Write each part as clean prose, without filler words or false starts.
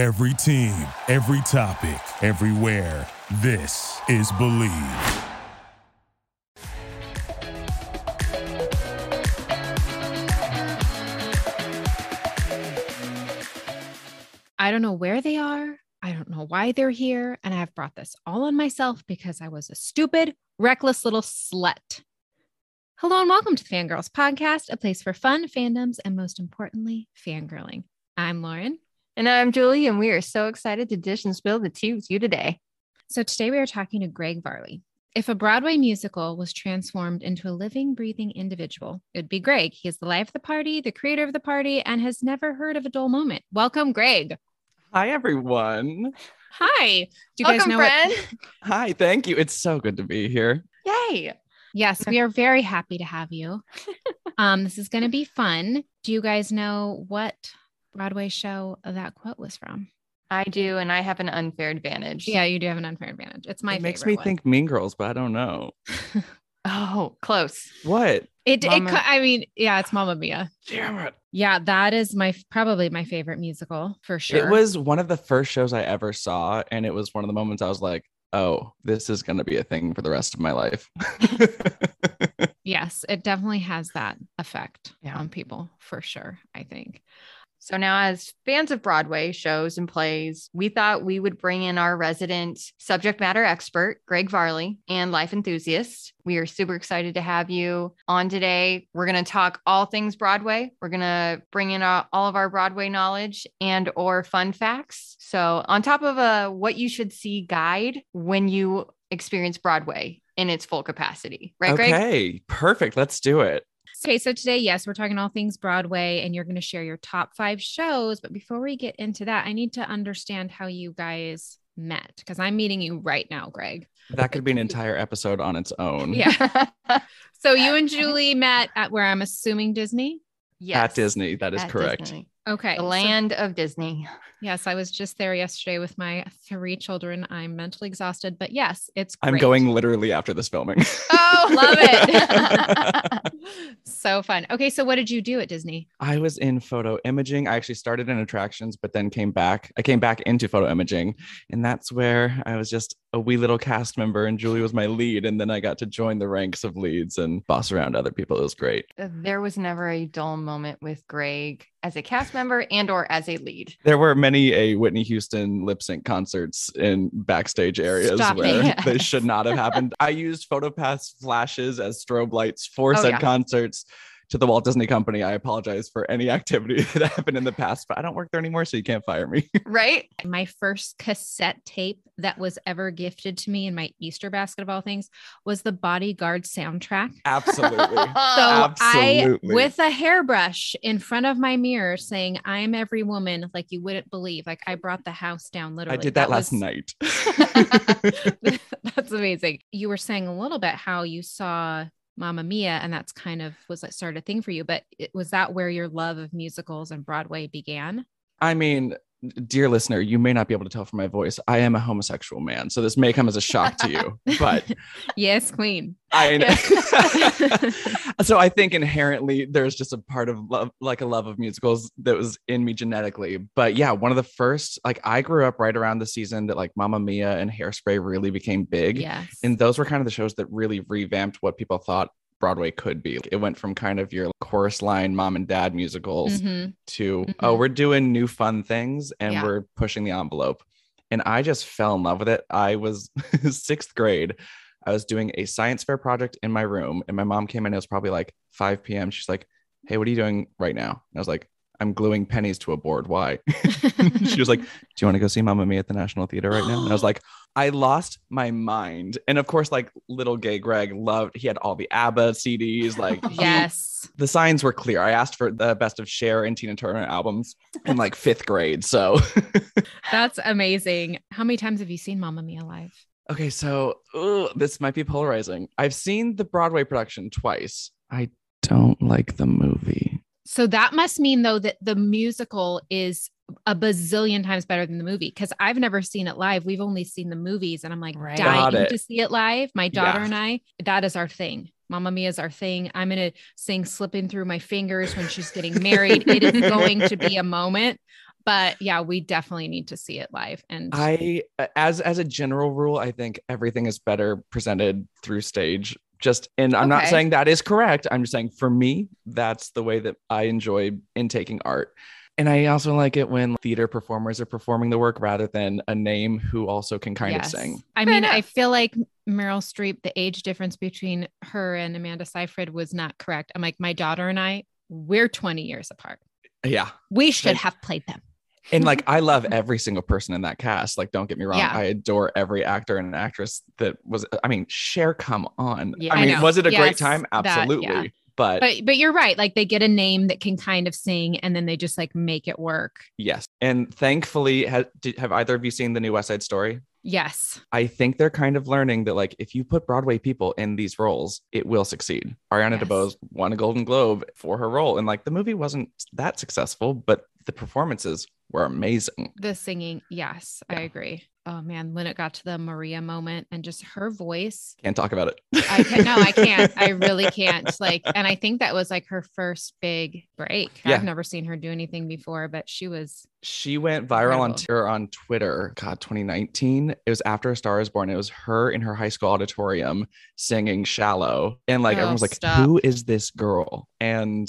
Every team, every topic, everywhere. This is Believe. I don't know where they are. I don't know why they're here. And I have brought this all on myself because I was a stupid, reckless little slut. Hello and welcome to the Fan Girls Podcast, a place for fun, fandoms, and most importantly, fangirling. I'm Lauren. And I'm Julie, and we are so excited to dish and spill the tea with you today. So today we are talking to Greg Varley. If a Broadway musical was transformed into a living, breathing individual, it would be Greg. He is the life of the party, the creator of the party, and has never heard of a dull moment. Welcome, Greg. Hi, everyone. Hi. Do you guys know friend. Hi, thank you. It's so good to be here. Yay. Yes, we are very happy to have you. This is going to be fun. Do you guys know what Broadway show that quote was from? I do, and I have an unfair advantage. Yeah, you do have an unfair advantage. It's my favorite. It makes me think Mean Girls, but I don't know. Oh, close. What? I mean, it's Mamma Mia. Damn it. Yeah, that is probably my favorite musical for sure. It was one of the first shows I ever saw, and it was one of the moments I was like, oh, this is going to be a thing for the rest of my life. Yes, it definitely has that effect on people for sure, I think. So now, as fans of Broadway shows and plays, we thought we would bring in our resident subject matter expert, Greg Varley, and life enthusiast. We are super excited to have you on today. We're going to talk all things Broadway. We're going to bring in all of our Broadway knowledge and or fun facts. So on top of a what you should see guide when you experience Broadway in its full capacity. Right, Greg? Okay, perfect. Let's do it. Okay, so today, yes, we're talking all things Broadway, and you're going to share your top 5 shows. But before we get into that, I need to understand how you guys met, because I'm meeting you right now, Greg. That could be an entire episode on its own. Yeah. So you and Julie met at where I'm assuming Disney? Yes. At Disney. That is correct. Disney. Okay. The land of Disney. Yes, I was just there yesterday with my 3 children. I'm mentally exhausted, but yes, it's great. I'm going literally after this filming. Oh, love it. So fun. Okay, so what did you do at Disney? I was in photo imaging. I actually started in attractions, but then came back. I came back into photo imaging, and that's where I was just a wee little cast member, and Julie was my lead, and then I got to join the ranks of leads and boss around other people. It was great. There was never a dull moment with Greg as a cast member and or as a lead. There were many a Whitney Houston lip sync concerts in backstage areas They should not have happened. I used PhotoPass flashes as strobe lights for concerts. To the Walt Disney Company, I apologize for any activity that happened in the past, but I don't work there anymore, so you can't fire me. Right? My first cassette tape that was ever gifted to me in my Easter basket of all things was the Bodyguard soundtrack. Absolutely. I, with a hairbrush in front of my mirror saying, I'm every woman, like you wouldn't believe. Like I brought the house down, literally. I did that last night. That's amazing. You were saying a little bit how you saw Mamma Mia, and that's kind of was that started a thing for you, but was that where your love of musicals and Broadway began? I mean, dear listener, you may not be able to tell from my voice, I am a homosexual man, so this may come as a shock to you, but yes, queen. I know. So I think inherently there's just a part of love, like a love of musicals that was in me genetically. But yeah, one of the first, like I grew up right around the season that like Mamma Mia and Hairspray really became big. Yes. And those were kind of the shows that really revamped what people thought Broadway could be. It went from kind of your chorus line mom and dad musicals to we're doing new fun things and we're pushing the envelope. And I just fell in love with it. I was 6th grade. I was doing a science fair project in my room, and my mom came in. It was probably like 5 p.m. She's like, "Hey, what are you doing right now?" And I was like, "I'm gluing pennies to a board." Why? She was like, "Do you want to go see Mamma Mia at the National Theater right now?" And I was like, I lost my mind. And of course, like little gay Greg he had all the ABBA CDs. Like, yes, the signs were clear. I asked for the best of Cher and Tina Turner albums in like 5th grade. So that's amazing. How many times have you seen Mamma Mia live? Okay, so this might be polarizing. I've seen the Broadway production twice. I don't like the movie. So that must mean, though, that the musical is a bazillion times better than the movie, because I've never seen it live. We've only seen the movies, and I'm like dying to see it live. My daughter and I, that is our thing. Mamma Mia is our thing. I'm going to sing Slipping Through My Fingers when she's getting married. It is going to be a moment. But yeah, we definitely need to see it live. And I, as a general rule, I think everything is better presented through stage. I'm not saying that is correct. I'm just saying for me, that's the way that I enjoy intaking art. And I also like it when theater performers are performing the work rather than a name who also can kind of sing. I mean, I feel like Meryl Streep, the age difference between her and Amanda Seyfried was not correct. I'm like, my daughter and I, we're 20 years apart. Yeah. We should have played them. And like, I love every single person in that cast. Like, don't get me wrong. Yeah. I adore every actor and actress that was, I mean, Cher, come on. Yeah, I mean, was it a great time? Absolutely. That, yeah. But you're right. Like they get a name that can kind of sing and then they just like make it work. Yes. And thankfully, have either of you seen the new West Side Story? Yes. I think they're kind of learning that like, if you put Broadway people in these roles, it will succeed. Ariana DeBose won a Golden Globe for her role. And like the movie wasn't that successful, but the performances were amazing. The singing. Yes, yeah. I agree. Oh man, when it got to the Maria moment and just her voice. Can't talk about it. I can't. I really can't. Like, and I think that was like her first big break. Yeah. I've never seen her do anything before, but she went viral on Twitter, 2019. It was after A Star Is Born. It was her in her high school auditorium singing Shallow. And like, everyone's like, who is this girl? And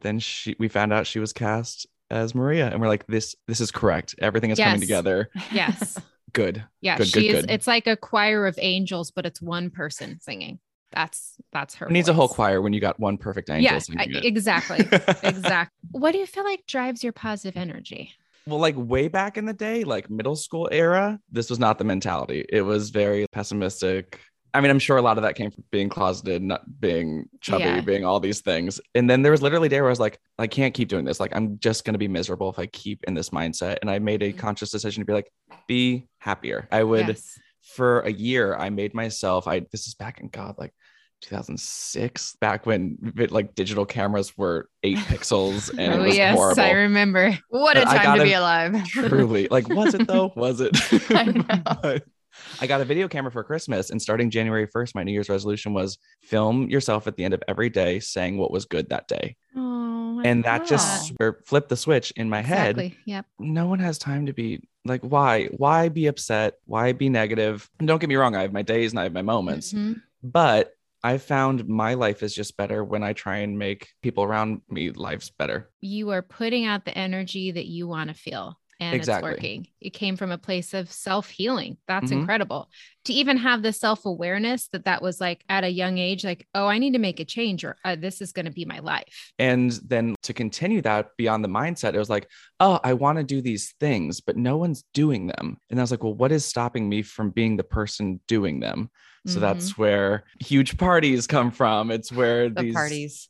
then we found out she was cast as Maria. And we're like, this is correct. Everything is coming together. Yes. Good. Yeah. Good. It's like a choir of angels, but it's one person singing. That's her. It needs a whole choir when you got one perfect angel. Yeah, singing it. Exactly. Exactly. What do you feel like drives your positive energy? Well, like way back in the day, like middle school era, this was not the mentality. It was very pessimistic. I mean, I'm sure a lot of that came from being closeted, not being chubby, being all these things. And then there was literally a day where I was like, I can't keep doing this. Like, I'm just going to be miserable if I keep in this mindset. And I made a conscious decision to be like, be happier. I would, for a year, I made myself, this is back in 2006, back when like digital cameras were 8 pixels and it was horrible. I remember. What a time to be alive. Truly. Like, was it though? Was it? I know. But I got a video camera for Christmas, and starting January 1st, my New Year's resolution was film yourself at the end of every day saying what was good that day. Oh, and that just flipped the switch in my head. Yep. No one has time to be like, why be upset? Why be negative? And don't get me wrong. I have my days and I have my moments, but I found my life is just better when I try and make people around me lives better. You are putting out the energy that you want to feel. And it's working. It came from a place of self-healing. That's incredible. To even have the self-awareness that was like at a young age, like, oh, I need to make a change or this is going to be my life. And then to continue that beyond the mindset, it was like, oh, I want to do these things, but no one's doing them. And I was like, well, what is stopping me from being the person doing them? So that's where huge parties come from. It's where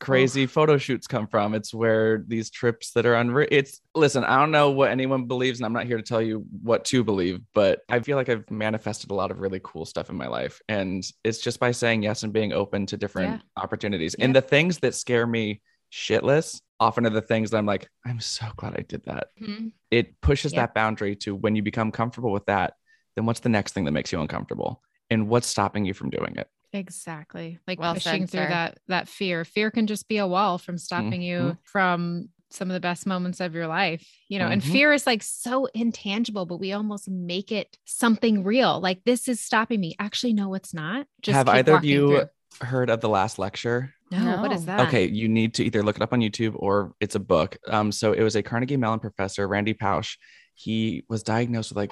crazy photo shoots come from. It's where these trips that are unreal. Listen, I don't know what anyone believes, and I'm not here to tell you what to believe, but I feel like I've manifested a lot of really cool stuff in my life. And it's just by saying yes and being open to different opportunities. Yeah. And the things that scare me shitless often are the things that I'm like, I'm so glad I did that. Mm-hmm. It pushes that boundary to when you become comfortable with that, then what's the next thing that makes you uncomfortable? And what's stopping you from doing it? Exactly. Like pushing through that fear. Fear can just be a wall from stopping you from some of the best moments of your life, you know, and fear is like so intangible, but we almost make it something real. Like this is stopping me. Actually, no, it's not. Just have either of you heard of The Last Lecture? No. What is that? Okay. You need to either look it up on YouTube or it's a book. So it was a Carnegie Mellon professor, Randy Pausch. He was diagnosed with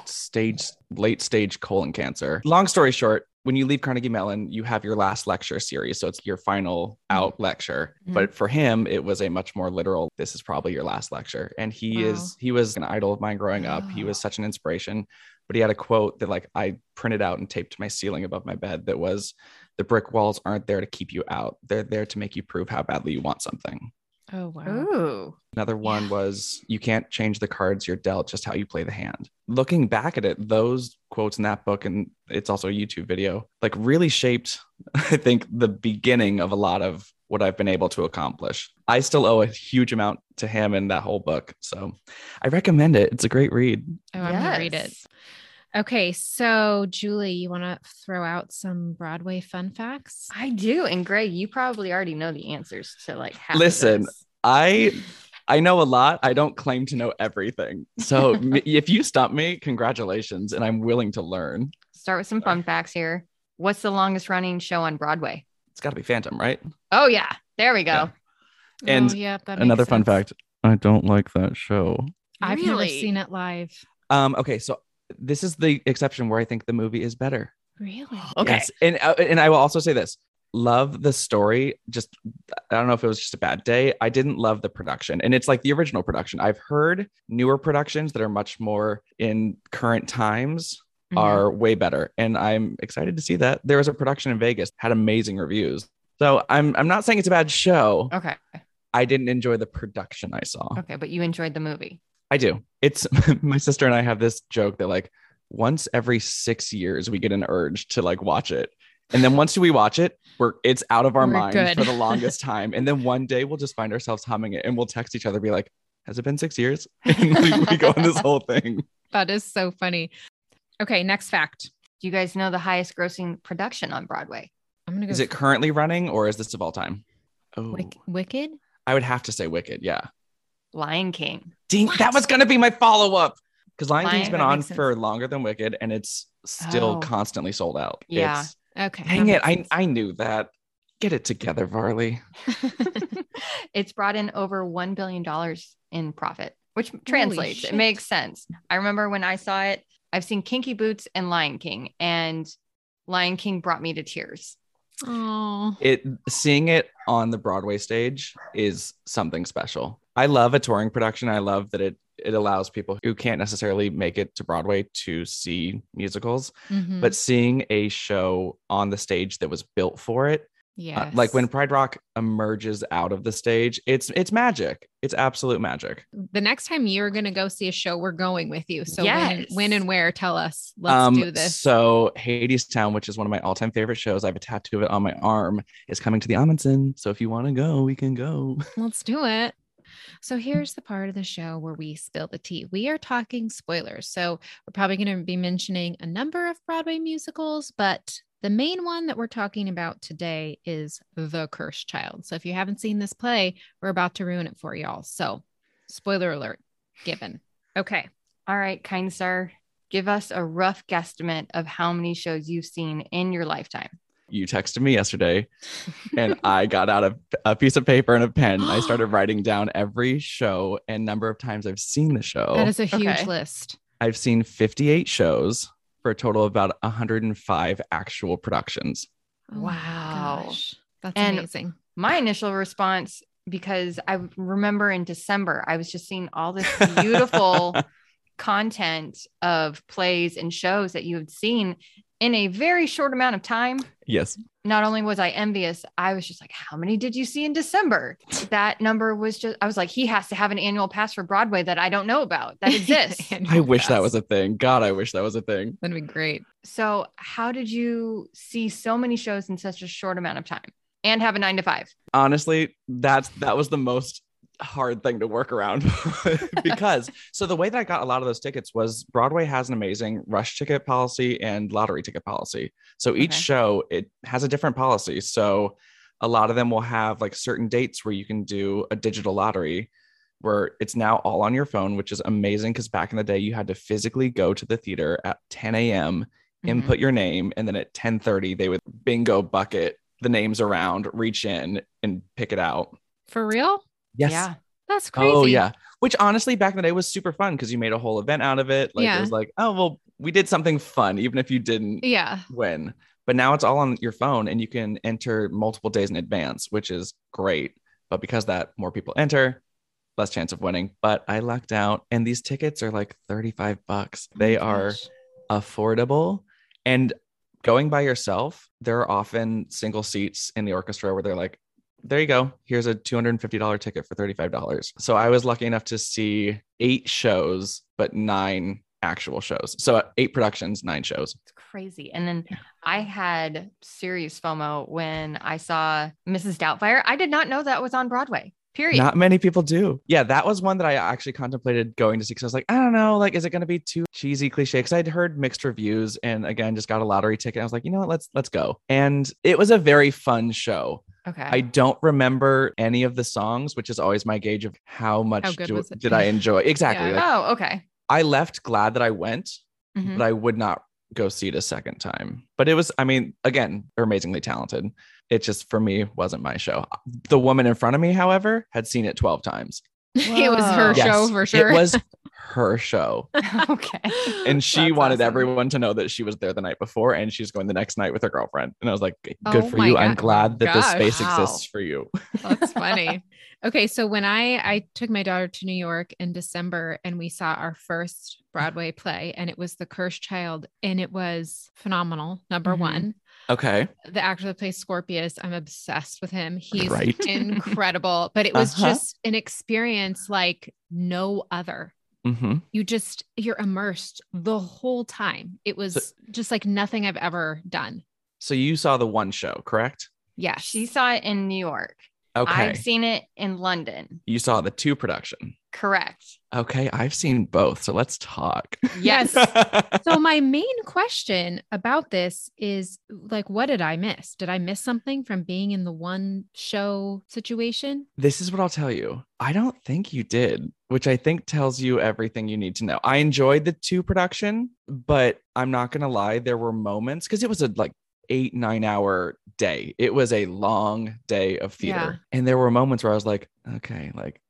late stage colon cancer. Long story short, when you leave Carnegie Mellon, you have your last lecture series. So it's your final out lecture. Mm-hmm. But for him, it was a much more literal, this is probably your last lecture. And he was an idol of mine growing up. He was such an inspiration, but he had a quote that like I printed out and taped to my ceiling above my bed that was, the brick walls aren't there to keep you out. They're there to make you prove how badly you want something. Oh, wow. Ooh. Another one was, you can't change the cards you're dealt, just how you play the hand. Looking back at it, those quotes in that book, and it's also a YouTube video, like really shaped, I think, the beginning of a lot of what I've been able to accomplish. I still owe a huge amount to him and that whole book. So I recommend it. It's a great read. Oh, I'm going to read it. Okay. So Julie, you want to throw out some Broadway fun facts? I do. And Greg, you probably already know the answers to like half. Listen, I I know a lot. I don't claim to know everything. So if you stump me, congratulations. And I'm willing to learn. Start with some fun facts here. What's the longest running show on Broadway? It's got to be Phantom, right? Oh, yeah. There we go. Yeah. And another fun fact. I don't like that show. I've never seen it live. Okay. So this is the exception where I think the movie is better. Really? Okay. Yes. And I will also say this. Love the story. Just, I don't know if it was just a bad day. I didn't love the production. And it's like the original production. I've heard newer productions that are much more in current times are way better. And I'm excited to see that. There was a production in Vegas, had amazing reviews. So I'm not saying it's a bad show. Okay. I didn't enjoy the production I saw. Okay. But you enjoyed the movie. I do. It's my sister and I have this joke that like once every 6 years we get an urge to like watch it. And then once we watch it, it's out of our mind for the longest time. And then one day we'll just find ourselves humming it and we'll text each other, be like, has it been 6 years? And we go on this whole thing. That is so funny. Okay. Next fact. Do you guys know the highest grossing production on Broadway? I'm going to go. Is it currently running or is this of all time? Oh, Wicked. I would have to say Wicked. Yeah. Lion King. Ding. What? That was going to be my follow-up. Because Lion King's been on for longer than Wicked and it's still constantly sold out. Yeah. It's, okay. Dang it. I knew that. Get it together, Varley. It's brought in over $1 billion in profit, which translates. It makes sense. I remember when I saw it, I've seen Kinky Boots and Lion King, and Lion King brought me to tears. Oh, seeing it on the Broadway stage is something special. I love a touring production. I love that it allows people who can't necessarily make it to Broadway to see musicals, but seeing a show on the stage that was built for it. Yeah. Like when Pride Rock emerges out of the stage, it's magic. It's absolute magic. The next time you're going to go see a show, we're going with you. So when and where, tell us. Let's do this. So Hadestown, which is one of my all-time favorite shows, I have a tattoo of it on my arm, is coming to the Amundsen. So if you want to go, we can go. Let's do it. So here's the part of the show where we spill the tea. We are talking spoilers. So we're probably going to be mentioning a number of Broadway musicals, but the main one that we're talking about today is The Cursed Child. So if you haven't seen this play, we're about to ruin it for y'all. So spoiler alert given. Okay. All right, kind sir, give us a rough guesstimate of how many shows you've seen in your lifetime. You texted me yesterday and I got out a piece of paper and a pen. I started writing down every show and number of times I've seen the show. That is a huge list. I've seen 58 shows for a total of about 105 actual productions. Wow. Gosh. That's amazing. My initial response, because I remember in December, I was just seeing all this beautiful content of plays and shows that you had seen in a very short amount of time. Yes. Not only was I envious, I was just like, how many did you see in December? That number was just, I was like, he has to have an annual pass for Broadway that I don't know about that exists. I wish that was a thing. God, I wish that was a thing. That'd be great. So how did you see so many shows in such a short amount of time and have a 9-to-5? Honestly, that was the most hard thing to work around because so the way that I got a lot of those tickets was Broadway has an amazing rush ticket policy and lottery ticket policy. So each show, it has a different policy. So a lot of them will have like certain dates where you can do a digital lottery where it's now all on your phone, which is amazing. Cause back in the day you had to physically go to the theater at 10 a.m. input your name. And then at 10:30, they would bingo bucket the names around, reach in and pick it out. For real? Yes. Yeah. That's crazy. Oh yeah. Which honestly back in the day was super fun because you made a whole event out of it. Like it was like, oh, well we did something fun, even if you didn't win, but now it's all on your phone and you can enter multiple days in advance, which is great. But because that more people enter, less chance of winning, but I lucked out and these tickets are like $35. They are affordable and going by yourself. There are often single seats in the orchestra where they're like, there you go. Here's a $250 ticket for $35. So I was lucky enough to see 8 shows, but 9 actual shows. So 8 productions, 9 shows. It's crazy. And then I had serious FOMO when I saw Mrs. Doubtfire. I did not know that was on Broadway. Period. Not many people do. Yeah, that was one that I actually contemplated going to see because I was like, I don't know, like, is it going to be too cheesy cliche? Because I'd heard mixed reviews and again, just got a lottery ticket. I was like, you know what, let's go. And it was a very fun show. Okay. I don't remember any of the songs, which is always my gauge of how much did I enjoy. Exactly. Yeah. Like, oh, okay. I left glad that I went, mm-hmm. but I would not go see it a second time. But it was, I mean, again, amazingly talented. It just, for me, wasn't my show. The woman in front of me, however, had seen it 12 times. It was her show for sure. It was her show. Okay. And she wanted everyone to know that she was there the night before and she's going the next night with her girlfriend. And I was like, good for you. God. I'm glad that this space exists for you. That's funny. Okay. So when I took my daughter to New York in December and we saw our first Broadway play, and it was The Cursed Child, and it was phenomenal. Number mm-hmm. one. Okay. The actor that plays Scorpius, I'm obsessed with him. He's incredible, but it was just an experience like no other. Mm-hmm. You're immersed the whole time. It was just like nothing I've ever done. So you saw the one show, correct? Yeah. She saw it in New York. Okay. I've seen it in London. You saw the two production. Correct. Okay. I've seen both. So let's talk. Yes. So my main question about this is like, what did I miss? Did I miss something from being in the one show situation? This is what I'll tell you. I don't think you did, which I think tells you everything you need to know. I enjoyed the two production, but I'm not going to lie. There were moments because it was a 8-9 hour day. It was a long day of theater. Yeah. And there were moments where I was like, okay, like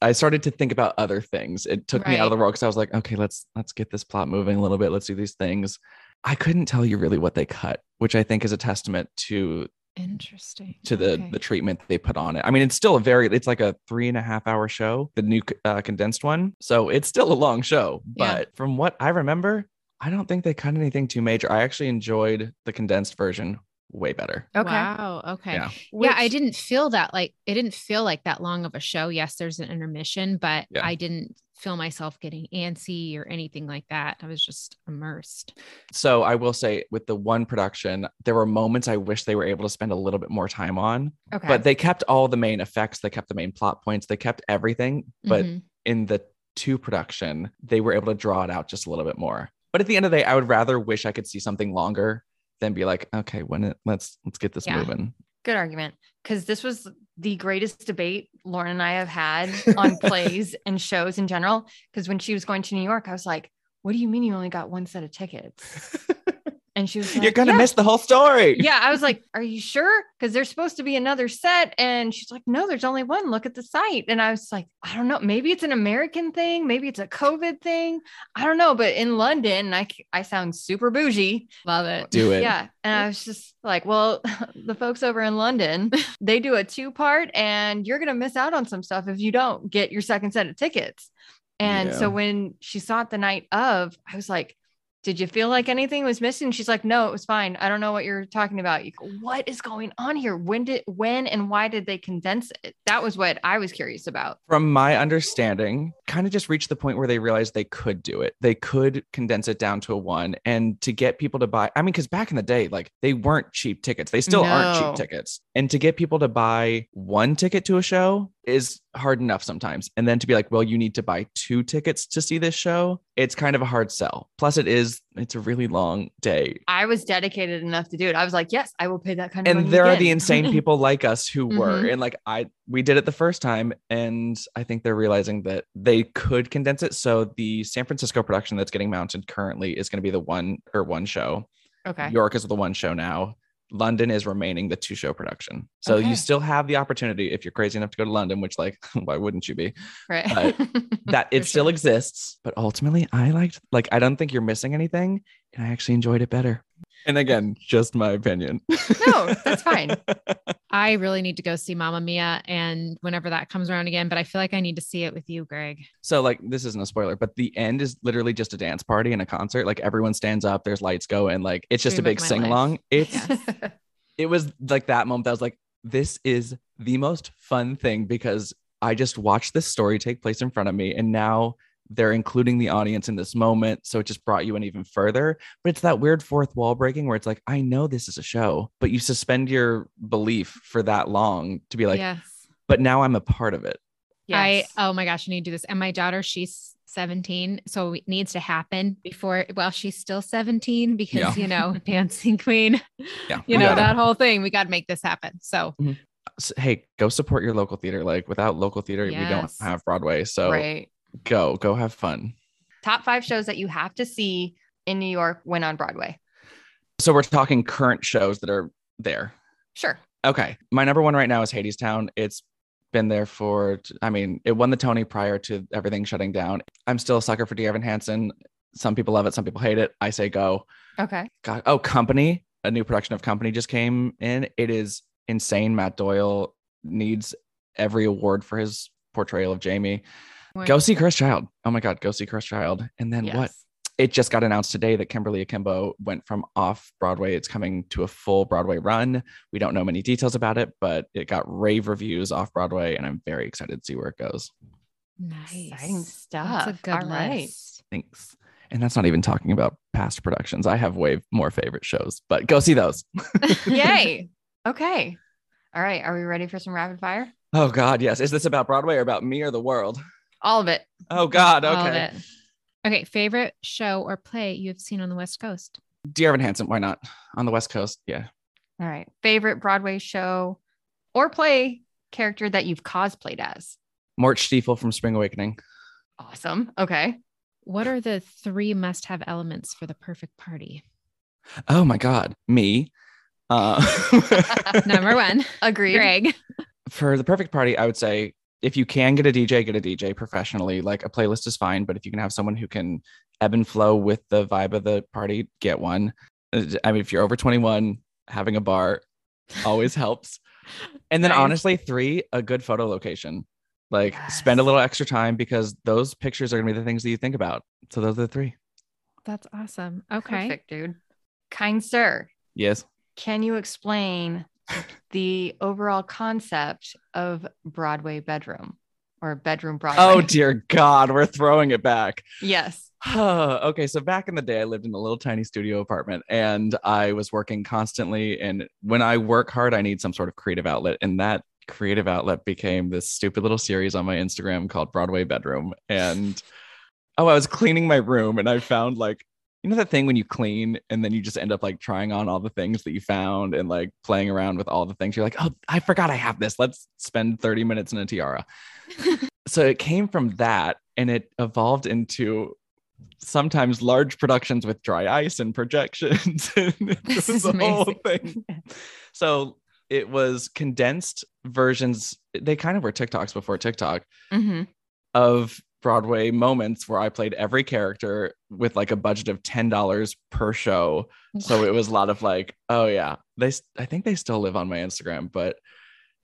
I started to think about other things. It took me out of the role because I was like, okay, let's get this plot moving a little bit. Let's do these things. I couldn't tell you really what they cut, which I think is a testament to the treatment they put on it. I mean, it's still it's like a 3.5 hour show, the new condensed one. So it's still a long show, but from what I remember, I don't think they cut anything too major. I actually enjoyed the condensed version way better. Okay. Wow. Okay. Yeah. I didn't feel that. Like, it didn't feel like that long of a show. Yes, there's an intermission, but I didn't feel myself getting antsy or anything like that. I was just immersed. So I will say with the one production, there were moments I wish they were able to spend a little bit more time on, but they kept all the main effects. They kept the main plot points. They kept everything. But in the two production, they were able to draw it out just a little bit more. But at the end of the day, I would rather wish I could see something longer than be like, okay, let's get this moving. Good argument. Because this was the greatest debate Lauren and I have had on plays and shows in general. Because when she was going to New York, I was like, what do you mean you only got one set of tickets? And she was like, you're going to miss the whole story. Yeah. I was like, are you sure? Because there's supposed to be another set. And she's like, no, there's only one. Look at the site. And I was like, I don't know. Maybe it's an American thing. Maybe it's a COVID thing. I don't know. But in London, I sound super bougie. Love it. Do it. Yeah. And I was just like, well, the folks over in London, they do a 2-part and you're going to miss out on some stuff if you don't get your second set of tickets. And so when she saw it the night of, I was like, did you feel like anything was missing? She's like, no, it was fine. I don't know what you're talking about. You go, what is going on here? When and why did they condense it? That was what I was curious about. From my understanding, kind of just reached the point where they realized they could do it. They could condense it down to a one and to get people to buy. I mean, because back in the day, like they weren't cheap tickets. They still aren't cheap tickets. And to get people to buy one ticket to a show is hard enough sometimes. And then to be like, well, you need to buy 2 tickets to see this show. It's kind of a hard sell. Plus it's a really long day. I was dedicated enough to do it. I was like, yes, I will pay that kind of money. And there are the insane people like us who were, and like, we did it the first time. And I think they're realizing that they could condense it. So the San Francisco production that's getting mounted currently is going to be the one show. Okay. New York is the one show now. London is remaining the 2-show production. So you still have the opportunity if you're crazy enough to go to London, which like, why wouldn't you be? Right. That it still exists, but ultimately I I don't think you're missing anything and I actually enjoyed it better. And again, just my opinion. No, that's fine. I really need to go see Mamma Mia and whenever that comes around again, but I feel like I need to see it with you, Greg. So like, this isn't a spoiler, but the end is literally just a dance party and a concert. Like everyone stands up, there's lights going, like it's just a big sing along. It was like that moment that I was like, this is the most fun thing because I just watched this story take place in front of me. And now they're including the audience in this moment. So it just brought you in even further, but it's that weird fourth wall breaking where it's like, I know this is a show, but you suspend your belief for that long to be like, but now I'm a part of it. Yes. Oh my gosh, I need to do this. And my daughter, she's 17. So it needs to happen before she's still 17 because, dancing queen, that whole thing, we got to make this happen. So hey, go support your local theater. Like, without local theater, yes, we don't have Broadway. So right, go have fun. Top 5 shows that you have to see in New York when on Broadway. So we're talking current shows that are there. Sure. Okay. My number 1 right now is Hadestown. It's been there for, I mean, it won the Tony prior to everything shutting down. I'm still a sucker for Dear Evan Hansen. Some people love it. Some people hate it. I say go. Okay. God. Oh, Company. A new production of Company just came in. It is insane. Matt Doyle needs every award for his portrayal of Jamie. Wait. Go see Cursed Child. Oh my God. Go see Cursed Child. And then yes, what? It just got announced today that Kimberly Akimbo went from off Broadway. It's coming to a full Broadway run. We don't know many details about it, but it got rave reviews off Broadway, and I'm very excited to see where it goes. Nice. Exciting stuff. That's a good all list. Right. Thanks. And that's not even talking about past productions. I have way more favorite shows, but go see those. Yay. Okay. All right. Are we ready for some rapid fire? Oh God. Yes. Is this about Broadway or about me or the world? All of it. Oh God. Okay. All of it. Okay. Favorite show or play you have seen on the West Coast? Dear Evan Hansen. Why not? On the West Coast. Yeah. All right. Favorite Broadway show or play character that you've cosplayed as? Mort Stiefel from Spring Awakening. Awesome. Okay. What are the 3 must-have elements for the perfect party? Oh my God. Me. Number 1. Agreed. Greg. For the perfect party, I would say if you can get a DJ professionally. Like a playlist is fine, but if you can have someone who can ebb and flow with the vibe of the party, get one. I mean, if you're over 21, having a bar always helps. And then honestly, 3, a good photo location. Like yes, spend a little extra time because those pictures are going to be the things that you think about. So those are the 3. That's awesome. Okay. Perfect, dude. Kind sir. Yes. Can you explain the overall concept of Broadway bedroom or bedroom Broadway? Oh dear God. We're throwing it back. Yes. Okay. So back in the day, I lived in a little tiny studio apartment and I was working constantly. And when I work hard, I need some sort of creative outlet, and that creative outlet became this stupid little series on my Instagram called Broadway Bedroom. And I was cleaning my room and I found, like, you know that thing when you clean and then you just end up like trying on all the things that you found and like playing around with all the things. You're like, oh, I forgot I have this. Let's spend 30 minutes in a tiara. So it came from that and it evolved into sometimes large productions with dry ice and projections. And this is the whole thing. So it was condensed versions. They kind of were TikToks before TikTok, mm-hmm, of Broadway moments where I played every character with like a budget of $10 per show. What? So it was a lot of like, oh yeah, I think they still live on my Instagram, but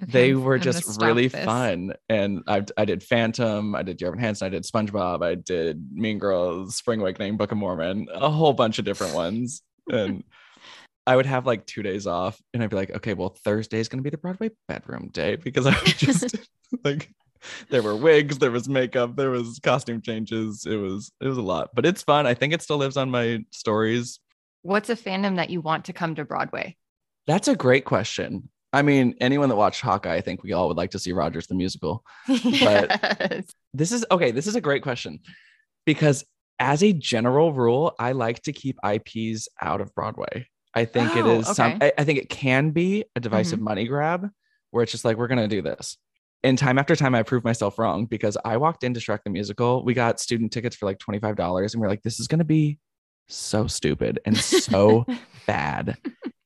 okay, they were just really fun. And I did Phantom, I did Dear Evan Hansen, I did SpongeBob, I did Mean Girls, Spring Awakening, Book of Mormon, a whole bunch of different ones. And I would have like 2 days off and I'd be like, okay, well, Thursday is going to be the Broadway bedroom day, because I was just like, there were wigs, there was makeup, there was costume changes. It was a lot, but it's fun. I think it still lives on my stories. What's a fandom that you want to come to Broadway? That's a great question. I mean, anyone that watched Hawkeye, I think we all would like to see Rogers the Musical. Yes. But this is a great question, because as a general rule, I like to keep IPs out of Broadway. I think it is. Okay. I think it can be a divisive, mm-hmm, money grab where it's just like, we're going to do this. And time after time, I proved myself wrong, because I walked into Shrek the Musical. We got student tickets for like $25 and we're like, this is going to be so stupid and so bad.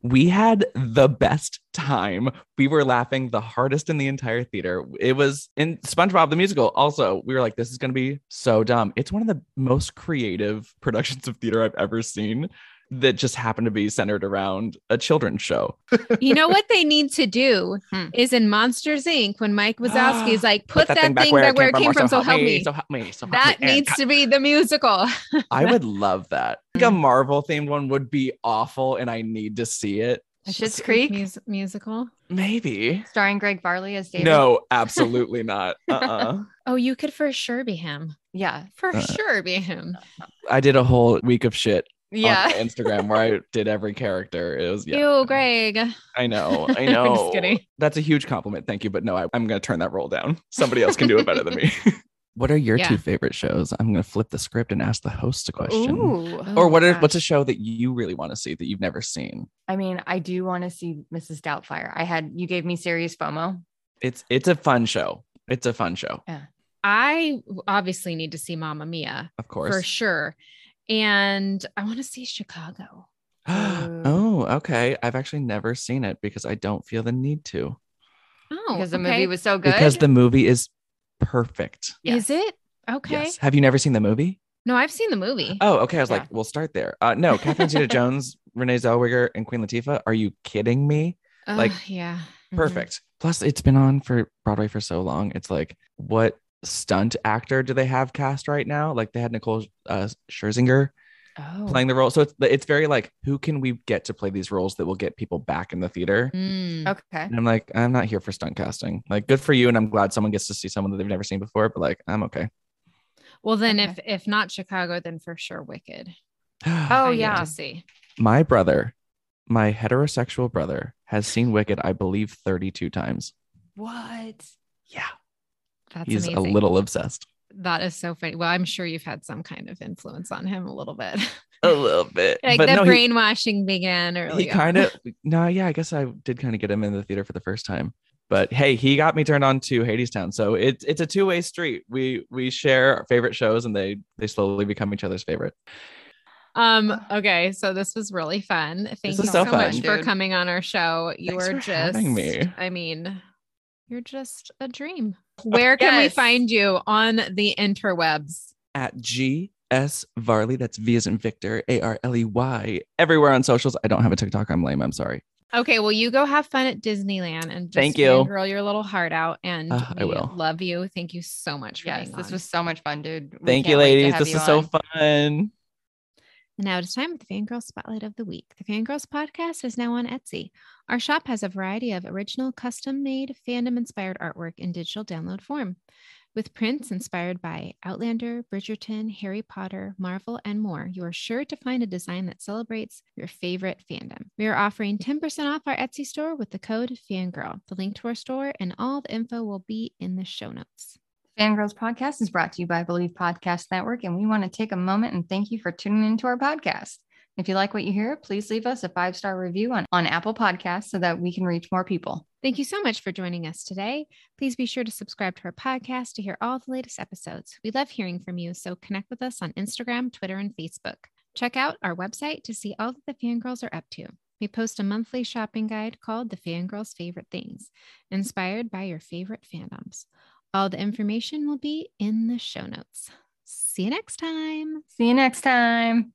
We had the best time. We were laughing the hardest in the entire theater. It was in SpongeBob the Musical. Also, we were like, this is going to be so dumb. It's one of the most creative productions of theater I've ever seen, that just happened to be centered around a children's show. You know what they need to do is in Monsters, Inc., when Mike Wazowski is like, put that thing back where it came from, so help me. That needs to be the musical. I would love that. I think a Marvel themed one would be awful, and I need to see it. Schitt's Creek musical? Maybe. Starring Greg Varley as David? No, absolutely not. Oh, you could for sure be him. Yeah, for sure be him. I did a whole week of shit. Yeah, on Instagram where I did every character. It was ew, Greg. I know. I'm just kidding. That's a huge compliment. Thank you. But no, I'm going to turn that role down. Somebody else can do it better than me. What are your two favorite shows? I'm going to flip the script and ask the host a question. Ooh. Or what's a show that you really want to see that you've never seen? I mean, I do want to see Mrs. Doubtfire. You gave me serious FOMO. It's a fun show. Yeah. I obviously need to see Mamma Mia. Of course. For sure. And I want to see Chicago. Oh, okay. I've actually never seen it because I don't feel the need to. Oh, because the movie was so good. Because the movie is perfect. Yes. Is it? Okay. Yes. Have you never seen the movie? No, I've seen the movie. Oh, okay. I was like, we'll start there. No, Catherine Zeta-Jones, Renee Zellweger, and Queen Latifah. Are you kidding me? Yeah. Perfect. Mm-hmm. Plus, it's been on for Broadway for so long. It's like, what stunt actor do they have cast right now? Like, they had Nicole Scherzinger playing the role. So it's very like, who can we get to play these roles that will get people back in the theater? Mm. Okay. And I'm like, I'm not here for stunt casting. Like, good for you. And I'm glad someone gets to see someone that they've never seen before, but like, I'm okay. Well, then if not Chicago, then for sure Wicked. I need to see. My heterosexual brother has seen Wicked, I believe 32 times. What? Yeah. He's amazing. A little obsessed. That is so funny. Well, I'm sure you've had some kind of influence on him a little bit. Like, but the brainwashing began early. I guess I did kind of get him in the theater for the first time. But hey, he got me turned on to Hadestown. So it's a two-way street. We share our favorite shows and they slowly become each other's favorite. Okay, so this was really fun. Thank you so much, dude, for coming on our show. You're just a dream. Where can we find you on the interwebs? At GS Varley. That's V as in Victor, A-R-L-E-Y. Everywhere on socials. I don't have a TikTok. I'm lame. I'm sorry. Okay, well, you go have fun at Disneyland and just fangirl your little heart out. And I will love you. Thank you so much for being on. This was so much fun, dude. Thank you, ladies. This is so fun. Now it's time for the Fangirl Spotlight of the Week. The Fangirls Podcast is now on Etsy. Our shop has a variety of original, custom-made, fandom-inspired artwork in digital download form, with prints inspired by Outlander, Bridgerton, Harry Potter, Marvel, and more. You are sure to find a design that celebrates your favorite fandom. We are offering 10% off our Etsy store with the code FANGIRL. The link to our store and all the info will be in the show notes. Fangirls Podcast is brought to you by Believe Podcast Network, and we want to take a moment and thank you for tuning into our podcast. If you like what you hear, please leave us a 5-star review on Apple Podcasts so that we can reach more people. Thank you so much for joining us today. Please be sure to subscribe to our podcast to hear all the latest episodes. We love hearing from you, so connect with us on Instagram, Twitter, and Facebook. Check out our website to see all that the fangirls are up to. We post a monthly shopping guide called The Fangirls' Favorite Things, inspired by your favorite fandoms. All the information will be in the show notes. See you next time. See you next time.